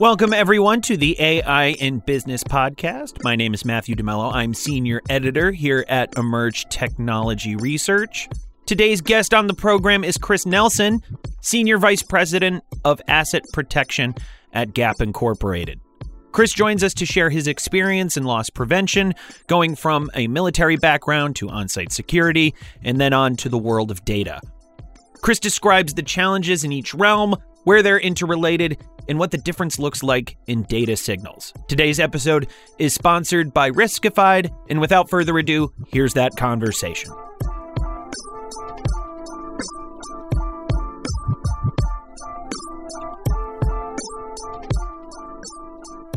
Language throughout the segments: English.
Welcome, everyone, to the AI in Business podcast. My name is Matthew DeMello. I'm senior editor here at Emerj Technology Research. Today's guest on the program is Chris Nelson, senior vice president of Asset Protection at Gap Incorporated. Chris joins us to share his experience in loss prevention, going from a military background to on-site security, and then on to the world of data. Chris describes the challenges in each realm, where they're interrelated, and what the difference looks like in data signals. Today's episode is sponsored by Riskified, and without further ado, here's that conversation.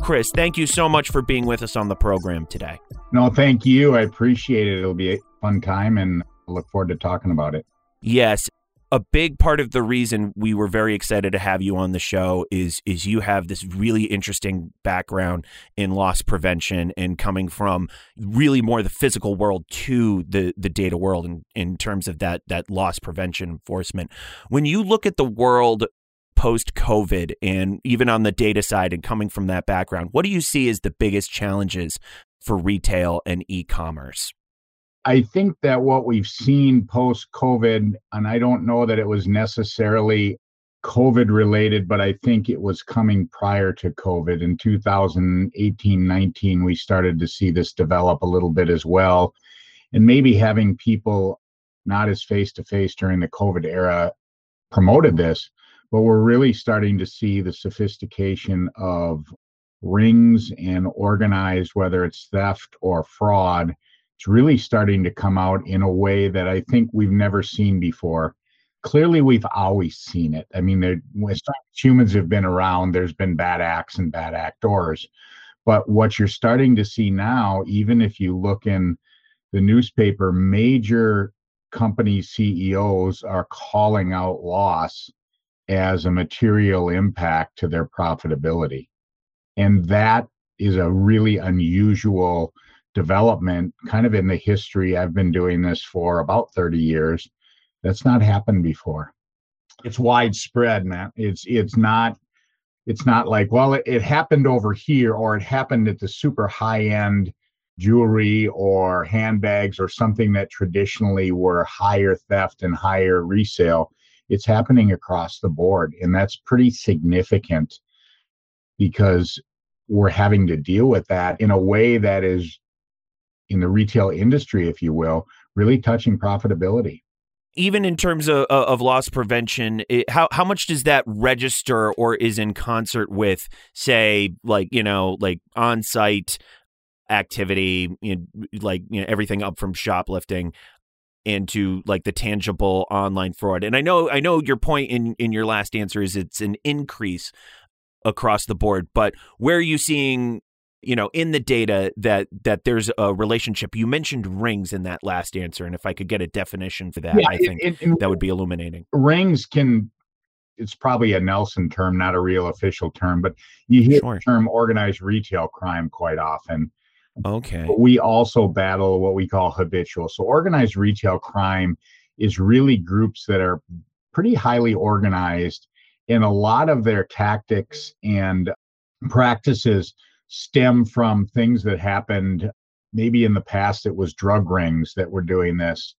Chris, thank you so much for being with us on the program today. No, thank you. I appreciate it. It'll be a fun time, and I look forward to talking about it. Yes. A big part of the reason we were very excited to have you on the show is you have this really interesting background in loss prevention and coming from really more the physical world to the data world in terms of that loss prevention enforcement. When you look at the world post-COVID and even on the data side and coming from that background, what do you see as the biggest challenges for retail and e-commerce? I think that what we've seen post-COVID, and I don't know that it was necessarily COVID-related, but I think it was coming prior to COVID. In 2018-19, we started to see this develop a little bit as well. And maybe having people not as face-to-face during the COVID era promoted this, but we're really starting to see the sophistication of rings and organized, whether it's theft or fraud. It's really starting to come out in a way that I think we've never seen before. Clearly, we've always seen it. I mean, as humans have been around, there's been bad acts and bad actors. But what you're starting to see now, even if you look in the newspaper, major company CEOs are calling out loss as a material impact to their profitability. And that is a really unusual development kind of in the history. I've been doing this for about 30 years. That's not happened before. It's widespread, Matt. It's not like, well, it happened over here, or it happened at the super high-end jewelry or handbags or something that traditionally were higher theft and higher resale. It's happening across the board, and that's pretty significant because we're having to deal with that in a way that is, in the retail industry, if you will, really touching profitability. Even in terms of loss prevention, how much does that register or is in concert with, say, like on-site activity, everything up from shoplifting into like the tangible online fraud? And I know your point in your last answer is it's an increase across the board, but where are you seeing, in the data that there's a relationship? You mentioned rings in that last answer, and if I could get a definition for that, I think that would be illuminating. Rings it's probably a Nelson term, not a real official term, but you hear the term organized retail crime quite often. Okay. We also battle what we call habitual. So organized retail crime is really groups that are pretty highly organized, and a lot of their tactics and practices stem from things that happened maybe in the past. It was drug rings that were doing this.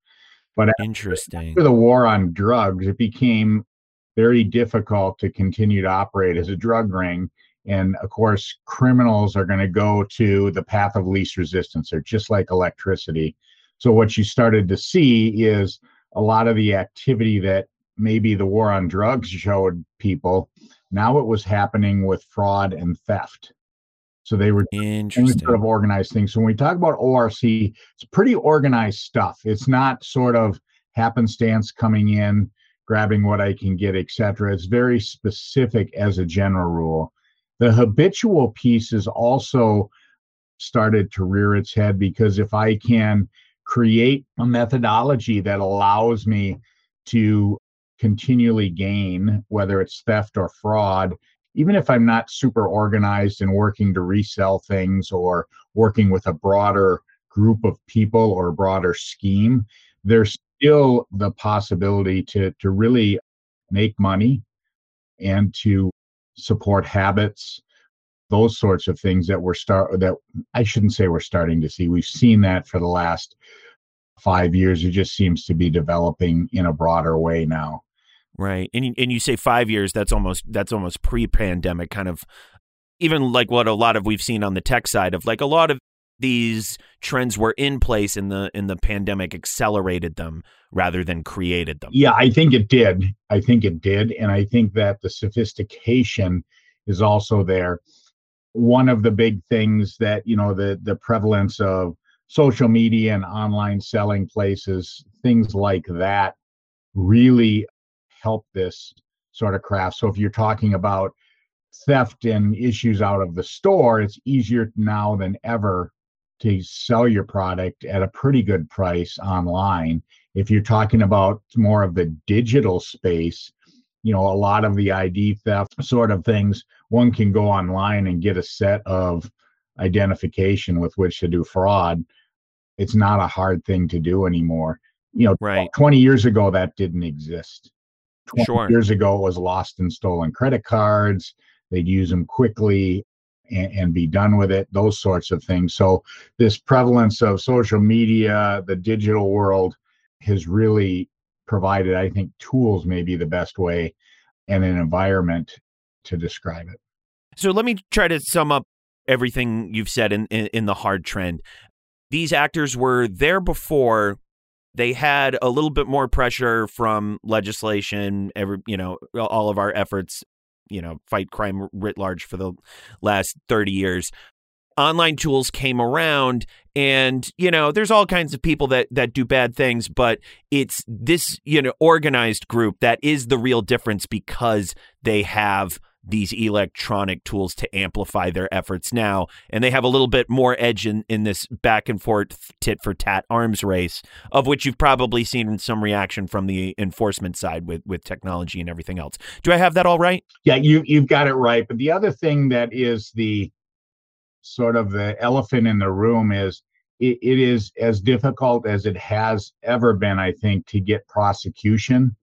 But after the war on drugs, it became very difficult to continue to operate as a drug ring. And of course, criminals are going to go to the path of least resistance. They're just like electricity. So what you started to see is a lot of the activity that maybe the war on drugs showed people, now it was happening with fraud and theft. So they were sort of organized things. So when we talk about ORC, it's pretty organized stuff. It's not sort of happenstance coming in, grabbing what I can get, et cetera. It's very specific as a general rule. The habitual piece is also started to rear its head, because if I can create a methodology that allows me to continually gain, whether it's theft or fraud, even if I'm not super organized and working to resell things or working with a broader group of people or a broader scheme, there's still the possibility to really make money and to support habits those sorts of things that we've seen that for the last 5 years. It just seems to be developing in a broader way now. Right. And you say 5 years, that's almost pre-pandemic, kind of even like what a lot of we've seen on the tech side of like a lot of these trends were in place and the pandemic accelerated them rather than created them. Yeah, I think it did. And I think that the sophistication is also there. One of the big things that, you know, the prevalence of social media and online selling places, things like that really help this sort of craft. So if you're talking about theft and issues out of the store, it's easier now than ever to sell your product at a pretty good price online. If you're talking about more of the digital space, you know, a lot of the ID theft sort of things, one can go online and get a set of identification with which to do fraud. It's not a hard thing to do anymore. You know, right. 20 years ago, that didn't exist. 20 sure. years ago, it was lost and stolen credit cards. They'd use them quickly and be done with it, those sorts of things. So this prevalence of social media, the digital world has really provided, I think, tools may be the best way and an environment to describe it. So let me try to sum up everything you've said in the hard trend. These actors were there before. They had a little bit more pressure from legislation, all of our efforts, fight crime writ large for the last 30 years. Online tools came around and, there's all kinds of people that do bad things, but it's this, organized group that is the real difference because they have these electronic tools to amplify their efforts now. And they have a little bit more edge in this back and forth tit for tat arms race, of which you've probably seen some reaction from the enforcement side with technology and everything else. Do I have that all right? Yeah, you've got it right. But the other thing that is the sort of the elephant in the room is it is as difficult as it has ever been, I think, to get prosecution.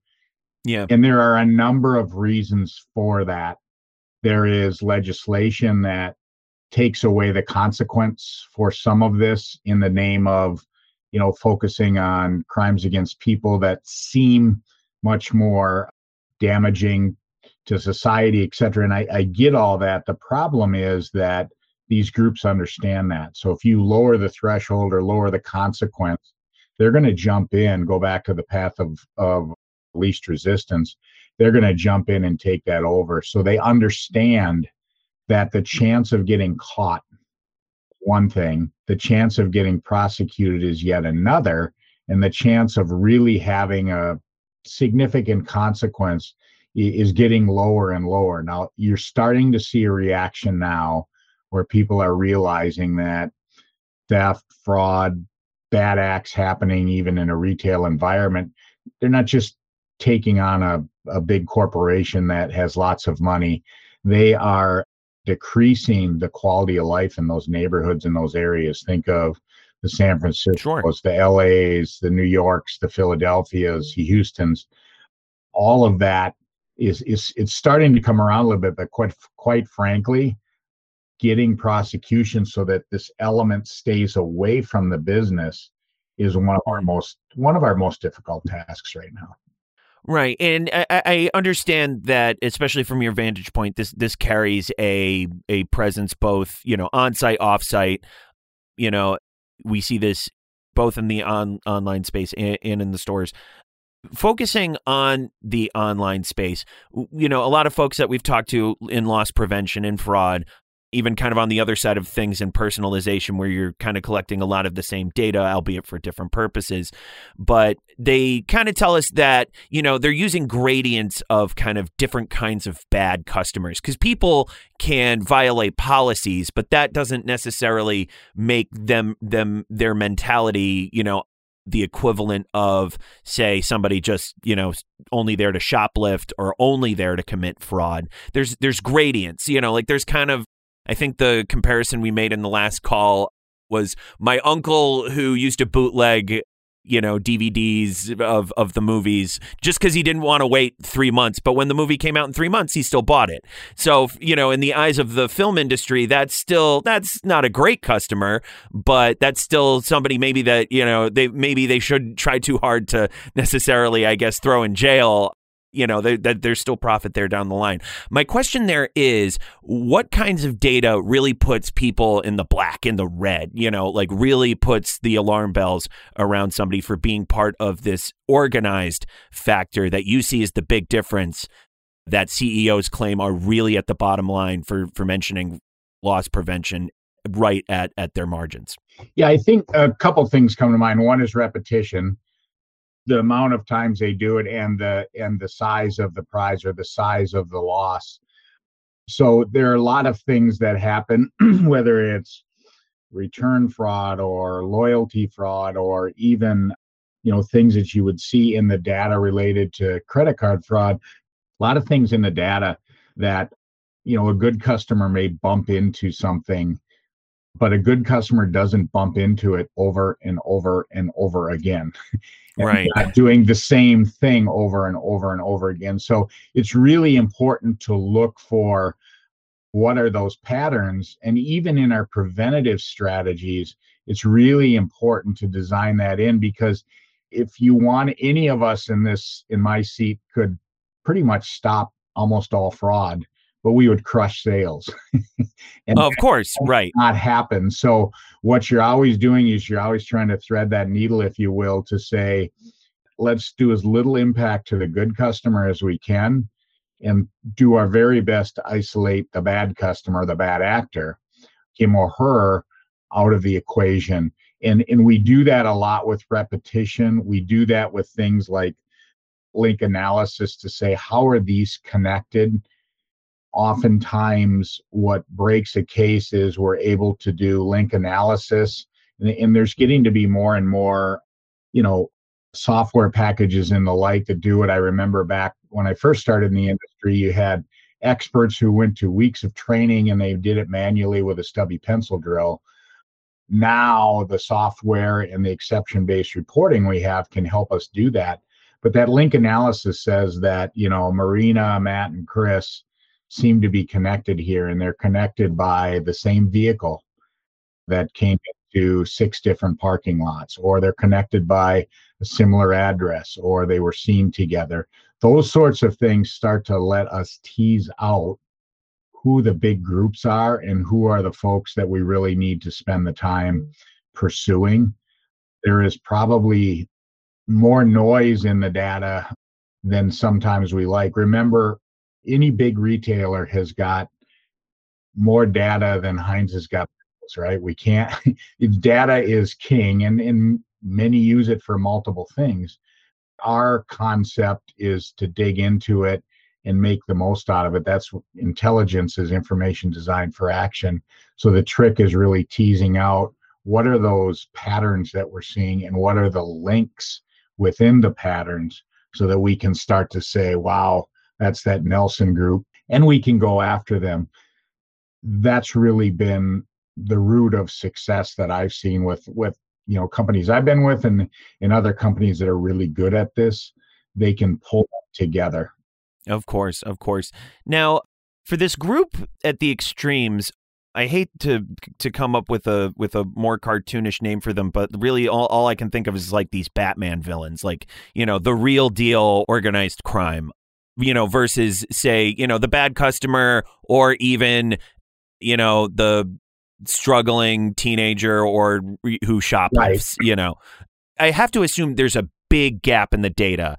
Yeah. And there are a number of reasons for that. There is legislation that takes away the consequence for some of this in the name of, focusing on crimes against people that seem much more damaging to society, et cetera. And I get all that. The problem is that these groups understand that. So if you lower the threshold or lower the consequence, they're going to jump in, go back to the path of least resistance. They're going to jump in and take that over. So they understand that the chance of getting caught, one thing, the chance of getting prosecuted is yet another, and the chance of really having a significant consequence is getting lower and lower. Now, you're starting to see a reaction now where people are realizing that theft, fraud, bad acts happening even in a retail environment, they're not just taking on a big corporation that has lots of money. They are decreasing the quality of life in those neighborhoods, in those areas. Think of the San Franciscos, sure. the LAs, the New Yorks, the Philadelphias, the Houstons. All of that is it's starting to come around a little bit, but quite frankly, getting prosecution so that this element stays away from the business is one of our most difficult tasks right now. Right. And I understand that, especially from your vantage point, this carries a presence both, on-site, off-site. We see this both in the online space and in the stores. Focusing on the online space, a lot of folks that we've talked to in loss prevention and fraud, even kind of on the other side of things in personalization, where you're kind of collecting a lot of the same data, albeit for different purposes. But they kind of tell us that, they're using gradients of kind of different kinds of bad customers, because people can violate policies, but that doesn't necessarily make their mentality, the equivalent of, say, somebody just, only there to shoplift or only there to commit fraud. There's gradients, like there's kind of, I think the comparison we made in the last call was my uncle who used to bootleg, you know, DVDs of the movies just because he didn't want to wait 3 months. But when the movie came out in 3 months, he still bought it. So, you know, in the eyes of the film industry, that's not a great customer, but that's still somebody maybe that, you know, they shouldn't try too hard to necessarily, I guess, throw in jail. You know, there's still profit there down the line. My question there is, what kinds of data really puts people in the black, in the red, you know, like really puts the alarm bells around somebody for being part of this organized factor that you see as the big difference that CEOs claim are really at the bottom line for mentioning loss prevention right at their margins? Yeah, I think a couple things come to mind. One is repetition. The amount of times they do it and the size of the prize or the size of the loss. So there are a lot of things that happen, whether it's return fraud or loyalty fraud or even, you know, things that you would see in the data related to credit card fraud. A lot of things in the data that, you know, a good customer may bump into something, but a good customer doesn't bump into it over and over and over again. And right. Not doing the same thing over and over and over again. So it's really important to look for what are those patterns. And even in our preventative strategies, it's really important to design that in, because if you want, any of us in my seat could pretty much stop almost all fraud, but we would crush sales. And of course, right. Not happen. So what you're always doing is you're always trying to thread that needle, if you will, to say, let's do as little impact to the good customer as we can and do our very best to isolate the bad customer, the bad actor, him or her, out of the equation. And we do that a lot with repetition. We do that with things like link analysis to say, how are these connected? Oftentimes what breaks a case is we're able to do link analysis, and there's getting to be more and more, you know, software packages and the like that do it. I remember back when I first started in the industry, you had experts who went to weeks of training and they did it manually with a stubby pencil drill. Now the software and the exception-based reporting we have can help us do that. But that link analysis says that, you know, Marina, Matt, and Chris seem to be connected here, and they're connected by the same vehicle that came into 6 different parking lots, or they're connected by a similar address, or they were seen together. Those sorts of things start to let us tease out who the big groups are and who are the folks that we really need to spend the time pursuing. There is probably more noise in the data than sometimes we like. Remember, any big retailer has got more data than Heinz has got, right? We can't, data is king, and many use it for multiple things. Our concept is to dig into it and make the most out of it. That's intelligence, is information designed for action. So the trick is really teasing out what are those patterns that we're seeing and what are the links within the patterns, so that we can start to say, wow, that's that Nelson group, and we can go after them. That's really been the root of success that I've seen with you know, companies I've been with, and other companies that are really good at this. They can pull them together. Of course, of course. Now, for this group at the extremes, I hate to come up with a more cartoonish name for them, but really all I can think of is like these Batman villains, like, you know, the real deal organized crime. You know, versus, say, you know, the bad customer, or even, you know, the struggling teenager or who shoplifts, you know. I have to assume there's a big gap in the data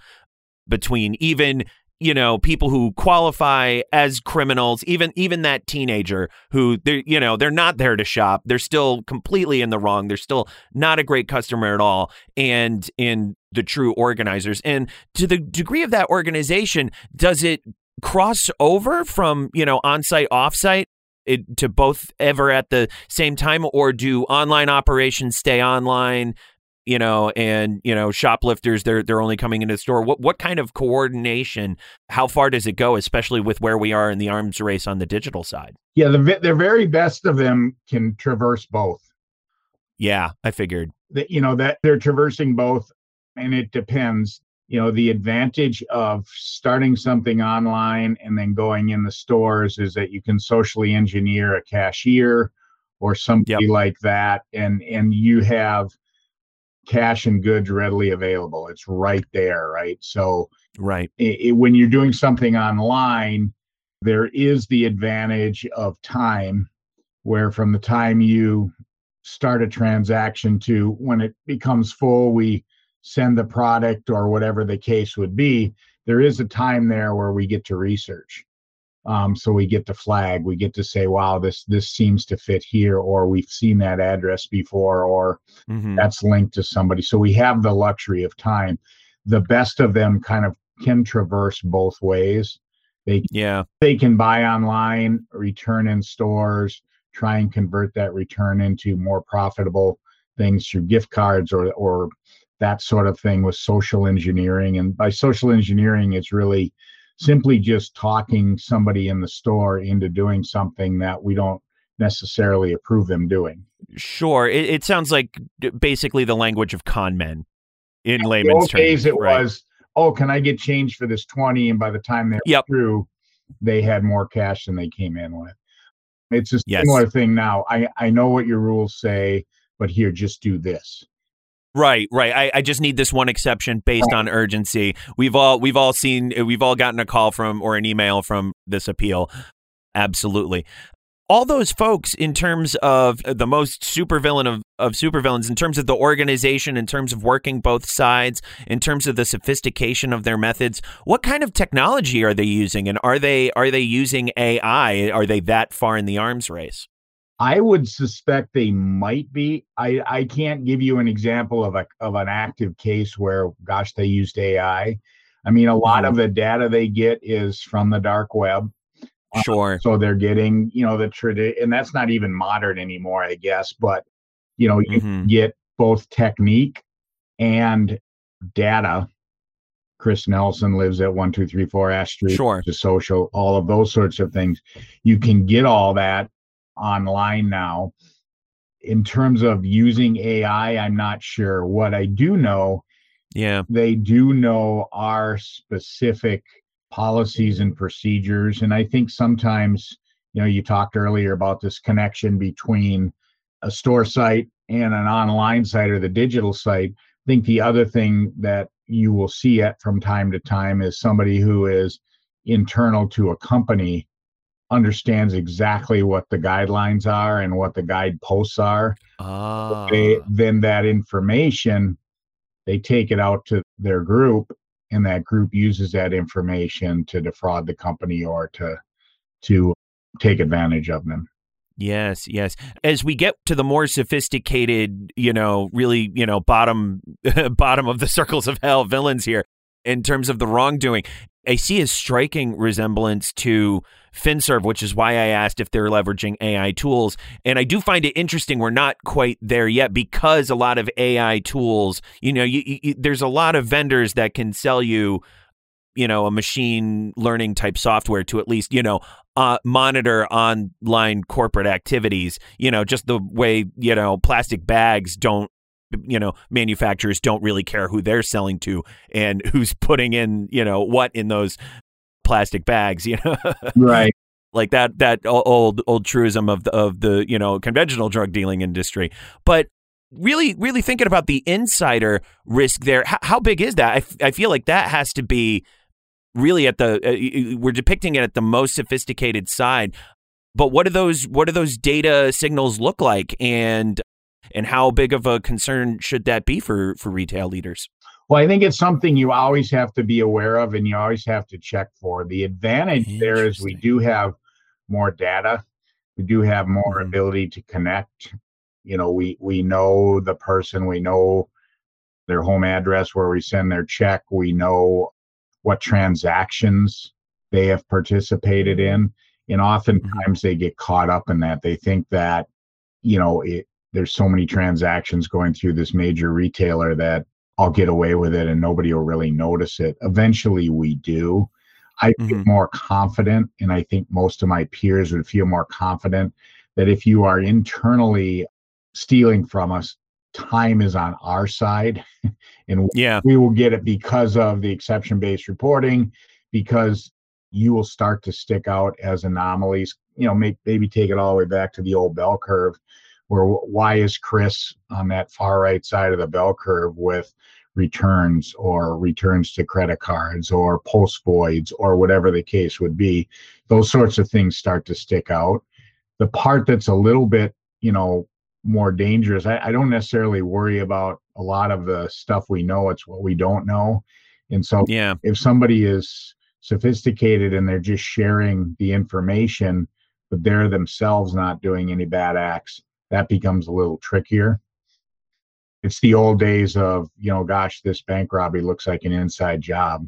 between even, you know, people who qualify as criminals, even that teenager who, you know, they're not there to shop. They're still completely in the wrong. They're still not a great customer at all. And in the true organizers, and to the degree of that organization, does it cross over from, you know, on-site, off-site to both ever at the same time, or do online operations stay online? You know, and, you know, shoplifters, they're only coming into the store. What kind of coordination, how far does it go, especially with where we are in the arms race on the digital side? Yeah, the very best of them can traverse both. Yeah, I figured. That, you know, that they're traversing both And it depends. You know, the advantage of starting something online and then going in the stores is that you can socially engineer a cashier or somebody like that. And you have cash and goods readily available. It's right there, right? So when you're doing something online, there is the advantage of time, where from the time you start a transaction to when it becomes full, we send the product or whatever the case would be, there is a time there where we get to research. So we get to flag, we get to say, wow, this seems to fit here, or we've seen that address before, or that's linked to somebody. So we have the luxury of time. The best of them kind of can traverse both ways. They can buy online, return in stores, try and convert that return into more profitable things through gift cards or that sort of thing with social engineering. And by social engineering, it's really simply just talking somebody in the store into doing something that we don't necessarily approve them doing. Sure. It sounds like basically the language of con men in layman's terms. In the old days, it was, oh, can I get change for this 20? And by the time they're through, they had more cash than they came in with. It's a similar thing now. I know what your rules say, but here, just do this. Right. I just need this one exception based on urgency. We've all gotten a call from or an email from this appeal. Absolutely. All those folks in terms of the most supervillain of supervillains, in terms of the organization, in terms of working both sides, in terms of the sophistication of their methods, what kind of technology are they using? And are they using AI? Are they that far in the arms race? I would suspect they might be. I can't give you an example of an active case where, gosh, they used AI. I mean, a lot of the data they get is from the dark web. Sure. So they're getting, you know, and that's not even modern anymore, I guess. But, you know, you get both technique and data. Chris Nelson lives at 1234 Ash Street. Sure. To social, all of those sorts of things. You can get all that online now. In terms of using AI, I'm not sure. What I do know, they do know our specific policies and procedures. And I think sometimes, you know, you talked earlier about this connection between a store site and an online site or the digital site. I think the other thing that you will see from time to time is somebody who is internal to a company understands exactly what the guidelines are and what the guideposts are. Then that information, they take it out to their group, and that group uses that information to defraud the company or to take advantage of them. Yes. As we get to the more sophisticated, you know, really, you know, bottom of the circles of hell villains here in terms of the wrongdoing, I see a striking resemblance to FinServe, which is why I asked if they're leveraging AI tools. And I do find it interesting we're not quite there yet, because a lot of AI tools, you know, there's a lot of vendors that can sell you, you know, a machine learning type software to at least, you know, monitor online corporate activities, you know, just the way, you know, plastic bags don't, you know, manufacturers don't really care who they're selling to and who's putting in, you know, what in those plastic bags, you know, right? Like that old truism of the, you know, conventional drug dealing industry. But really, really thinking about the insider risk there, how big is that? I feel like that has to be really at the we're depicting it at the most sophisticated side. But what do those data signals look like? And how big of a concern should that be for retail leaders? Well, I think it's something you always have to be aware of and you always have to check for. The advantage there is we do have more data. We do have more ability to connect. You know, we know the person. We know their home address, where we send their check. We know what transactions they have participated in. And oftentimes they get caught up in that. They think that, you know, there's so many transactions going through this major retailer that I'll get away with it and nobody will really notice it. Eventually we do. I feel more confident, and I think most of my peers would feel more confident, that if you are internally stealing from us, time is on our side And we will get it because of the exception-based reporting, because you will start to stick out as anomalies. You know, maybe take it all the way back to the old bell curve, where why is Chris on that far right side of the bell curve with returns or returns to credit cards or post voids or whatever the case would be? Those sorts of things start to stick out. The part that's a little bit, you know, more dangerous, I don't necessarily worry about a lot of the stuff we know. It's what we don't know. And so if somebody is sophisticated and they're just sharing the information, but they're themselves not doing any bad acts, that becomes a little trickier. It's the old days of, you know, gosh, this bank robbery looks like an inside job.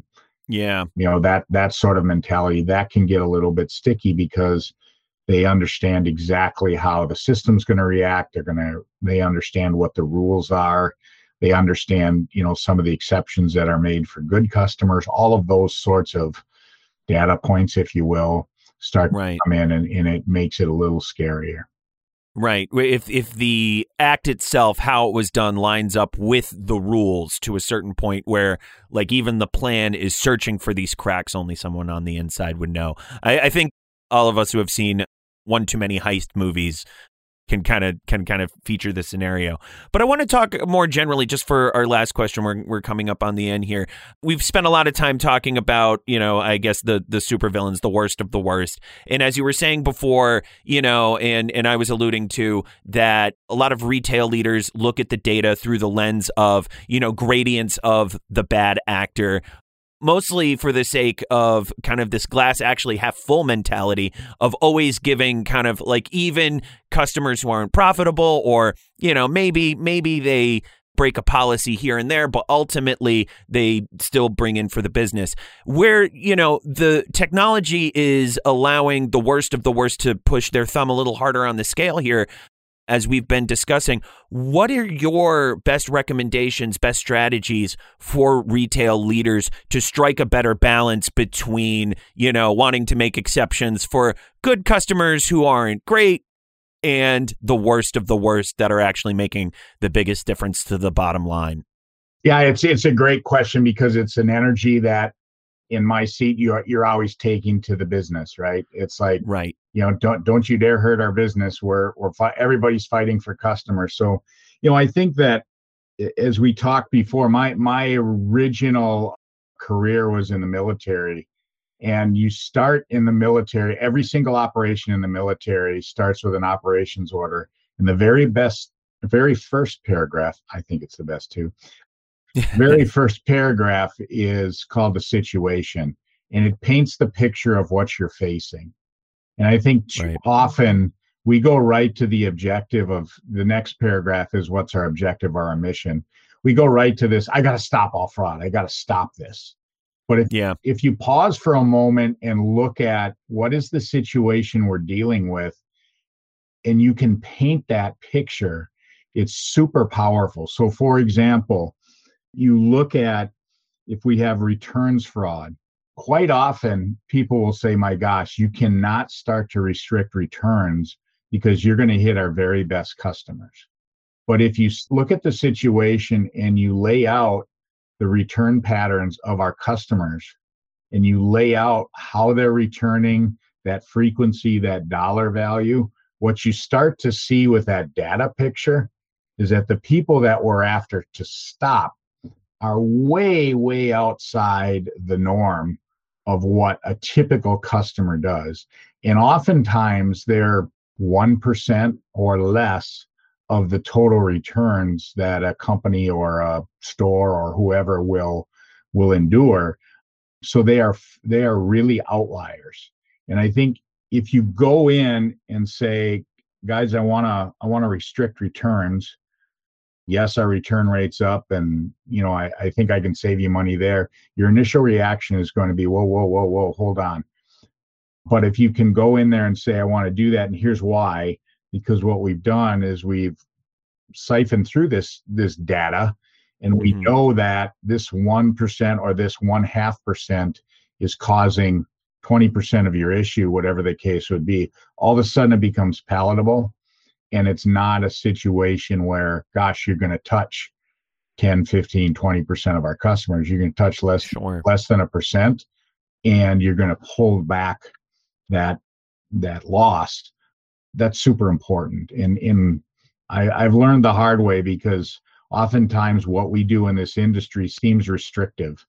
Yeah. You know, that sort of mentality, that can get a little bit sticky because they understand exactly how the system's going to react. They understand what the rules are. They understand, you know, some of the exceptions that are made for good customers. All of those sorts of data points, if you will, start to come in, and it makes it a little scarier. Right. If the act itself, how it was done, lines up with the rules to a certain point where, like, even the plan is searching for these cracks only someone on the inside would know. I think all of us who have seen one too many heist movies can kind of feature this scenario. But I want to talk more generally, just for our last question, we're coming up on the end here. We've spent a lot of time talking about, you know, I guess the supervillains, the worst of the worst. And as you were saying before, you know, and I was alluding to that, a lot of retail leaders look at the data through the lens of, you know, gradients of the bad actor, mostly for the sake of kind of this glass actually half full mentality of always giving kind of like even customers who aren't profitable, or, you know, maybe they break a policy here and there, but ultimately they still bring in for the business, where, you know, the technology is allowing the worst of the worst to push their thumb a little harder on the scale here. As we've been discussing, what are your best recommendations, best strategies for retail leaders to strike a better balance between, you know, wanting to make exceptions for good customers who aren't great and the worst of the worst that are actually making the biggest difference to the bottom line? Yeah, it's a great question, because it's an energy that in my seat you're always taking to the business, right? It's like, right, you know, don't you dare hurt our business. Everybody's fighting for customers. So, you know, I think that, as we talked before, my original career was in the military, and you start in the military. Every single operation in the military starts with an operations order, and the very first paragraph, I think it's the best too. Very first paragraph is called the situation, and it paints the picture of what you're facing. And I think too often we go right to the objective of the next paragraph is what's our objective or our mission. We go right to this, I got to stop all fraud. I got to stop this. But if you pause for a moment and look at what is the situation we're dealing with, and you can paint that picture, it's super powerful. So, for example, you look at if we have returns fraud, quite often people will say, my gosh, you cannot start to restrict returns because you're going to hit our very best customers. But if you look at the situation and you lay out the return patterns of our customers, and you lay out how they're returning, that frequency, that dollar value, what you start to see with that data picture is that the people that we're after to stop are way, way outside the norm of what a typical customer does. And oftentimes they're 1% or less of the total returns that a company or a store or whoever will endure. So they are really outliers. And I think if you go in and say, guys, I wanna restrict returns. Yes, our return rate's up, and, you know, I think I can save you money there. Your initial reaction is going to be, whoa, hold on. But if you can go in there and say, I want to do that, and here's why, because what we've done is we've siphoned through this data, and we know that this 1% or this 0.5% is causing 20% of your issue, whatever the case would be. All of a sudden it becomes palatable. And it's not a situation where, gosh, you're going to touch 10, 15, 20% of our customers. You can touch less than 1%, and you're going to pull back that loss. That's super important. And I've learned the hard way, because oftentimes what we do in this industry seems restrictive.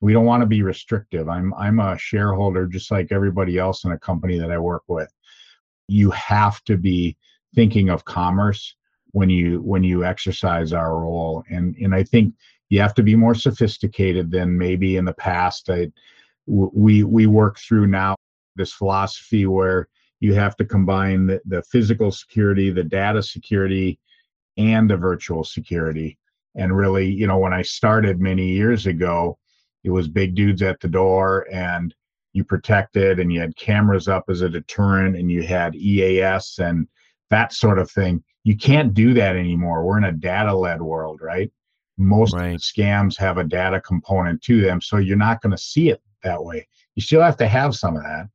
We don't want to be restrictive. I'm a shareholder just like everybody else in a company that I work with. You have to be thinking of commerce when you exercise our role. And I think you have to be more sophisticated than maybe in the past. We work through now this philosophy where you have to combine the physical security, the data security, and the virtual security. And really, when I started many years ago, it was big dudes at the door, and you protected, and you had cameras up as a deterrent, and you had EAS and that sort of thing. You can't do that anymore. We're in a data-led world, right? Most of the scams have a data component to them, so you're not going to see it that way. You still have to have some of that.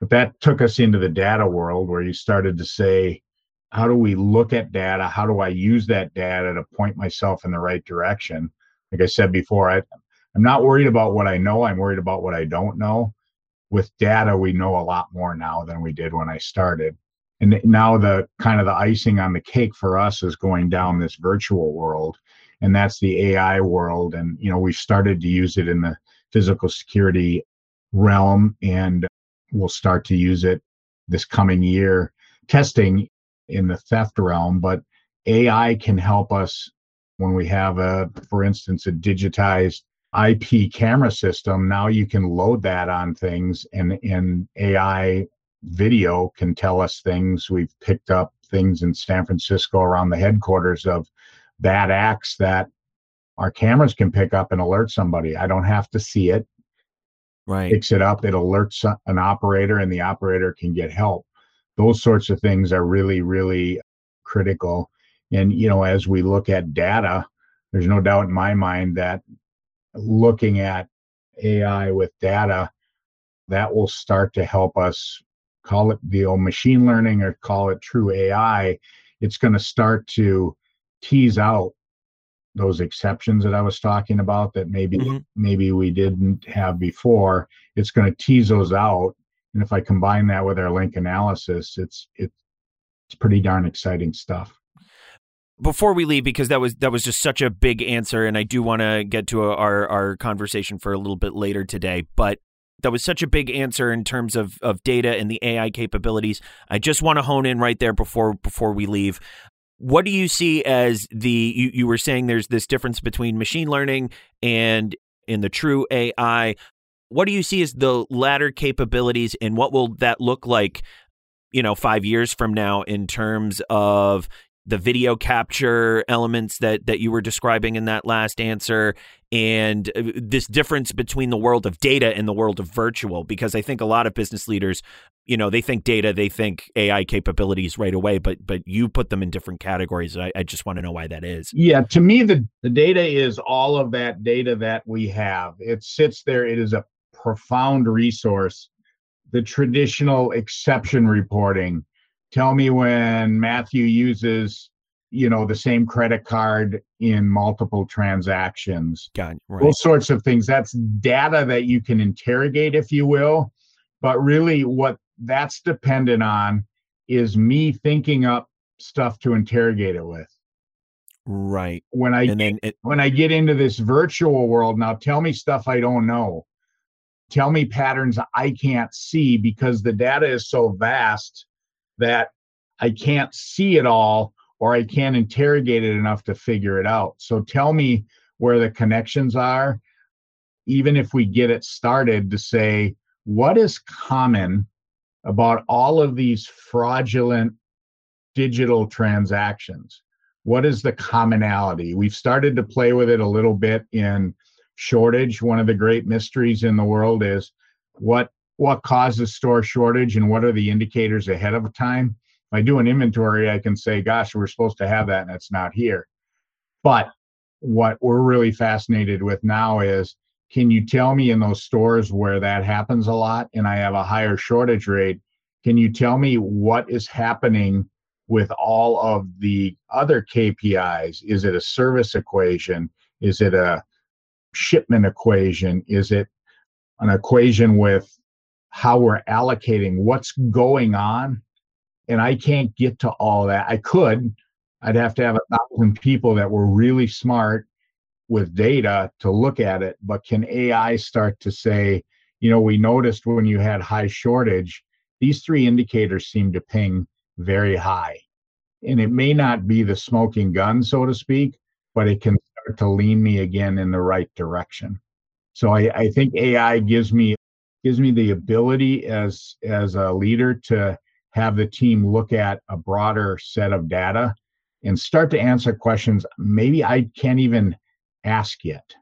But that took us into the data world, where you started to say, how do we look at data? How do I use that data to point myself in the right direction? Like I said before, I'm not worried about what I know. I'm worried about what I don't know. With data, we know a lot more now than we did when I started. And now the kind of the icing on the cake for us is going down this virtual world, and that's the AI world. And, we've started to use it in the physical security realm, and we'll start to use it this coming year, testing in the theft realm. But AI can help us when we have, for instance, a digitized IP camera system. Now you can load that on things, and AI video can tell us things. We've picked up things in San Francisco around the headquarters of bad acts that our cameras can pick up and alert somebody. I don't have to see it. Right. Picks it up, it alerts an operator, and the operator can get help. Those sorts of things are really, really critical. And, as we look at data, there's no doubt in my mind that looking at AI with data, that will start to help us, call it the old machine learning or call it true AI. It's going to start to tease out those exceptions that I was talking about that maybe we didn't have before. It's going to tease those out. And if I combine that with our link analysis, it's pretty darn exciting stuff. Before we leave, because that was just such a big answer, and I do want to get to our conversation for a little bit later today, but that was such a big answer in terms of data and the AI capabilities. I just want to hone in right there before we leave. What do you see as you were saying there's this difference between machine learning and in the true AI. What do you see as the latter capabilities, and what will that look like, 5 years from now in terms of the video capture elements that you were describing in that last answer, and this difference between the world of data and the world of virtual? Because I think a lot of business leaders, they think data, they think AI capabilities right away, but you put them in different categories. I just want to know why that is. Yeah, to me, the data is all of that data that we have. It sits there. It is a profound resource. The traditional exception reporting, tell me when Matthew uses, the same credit card in multiple transactions. Got it, right. Those sorts of things. That's data that you can interrogate, if you will. But really what that's dependent on is me thinking up stuff to interrogate it with. Right. When I get into this virtual world, now tell me stuff I don't know. Tell me patterns I can't see, because the data is so vast that I can't see it all, or I can't interrogate it enough to figure it out. So tell me where the connections are, even if we get it started to say, what is common about all of these fraudulent digital transactions? What is the commonality? We've started to play with it a little bit in shortage. One of the great mysteries in the world is what causes store shortage, and what are the indicators ahead of time? If I do an inventory, I can say, gosh, we're supposed to have that, and it's not here. But what we're really fascinated with now is, can you tell me in those stores where that happens a lot and I have a higher shortage rate, can you tell me what is happening with all of the other KPIs? Is it a service equation? Is it a shipment equation? Is it an equation with how we're allocating what's going on? And I can't get to all that. I could. I'd have to have 1,000 people that were really smart with data to look at it. But can AI start to say, you know, we noticed when you had high shortage, these three indicators seem to ping very high. And it may not be the smoking gun, so to speak, but it can start to lean me again in the right direction. So I think AI gives me the ability as a leader to have the team look at a broader set of data and start to answer questions maybe I can't even ask yet.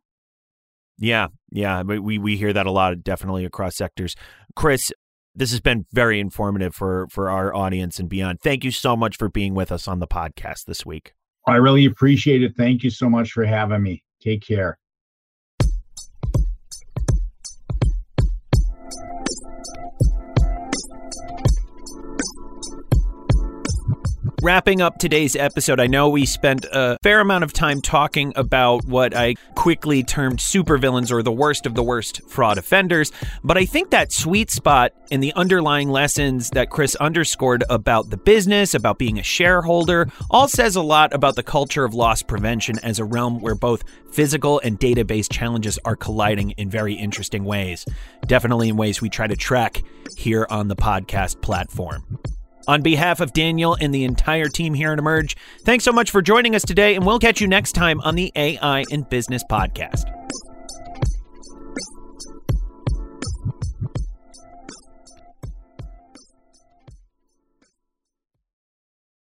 Yeah, we hear that a lot, definitely across sectors. Chris, this has been very informative for our audience and beyond. Thank you so much for being with us on the podcast this week. I really appreciate it. Thank you so much for having me. Take care. Wrapping up today's episode, I know we spent a fair amount of time talking about what I quickly termed supervillains or the worst of the worst fraud offenders, but I think that sweet spot and the underlying lessons that Chris underscored about the business, about being a shareholder, all says a lot about the culture of loss prevention as a realm where both physical and database challenges are colliding in very interesting ways, definitely in ways we try to track here on the podcast platform. On behalf of Daniel and the entire team here at Emerj, thanks so much for joining us today, and we'll catch you next time on the AI in Business podcast.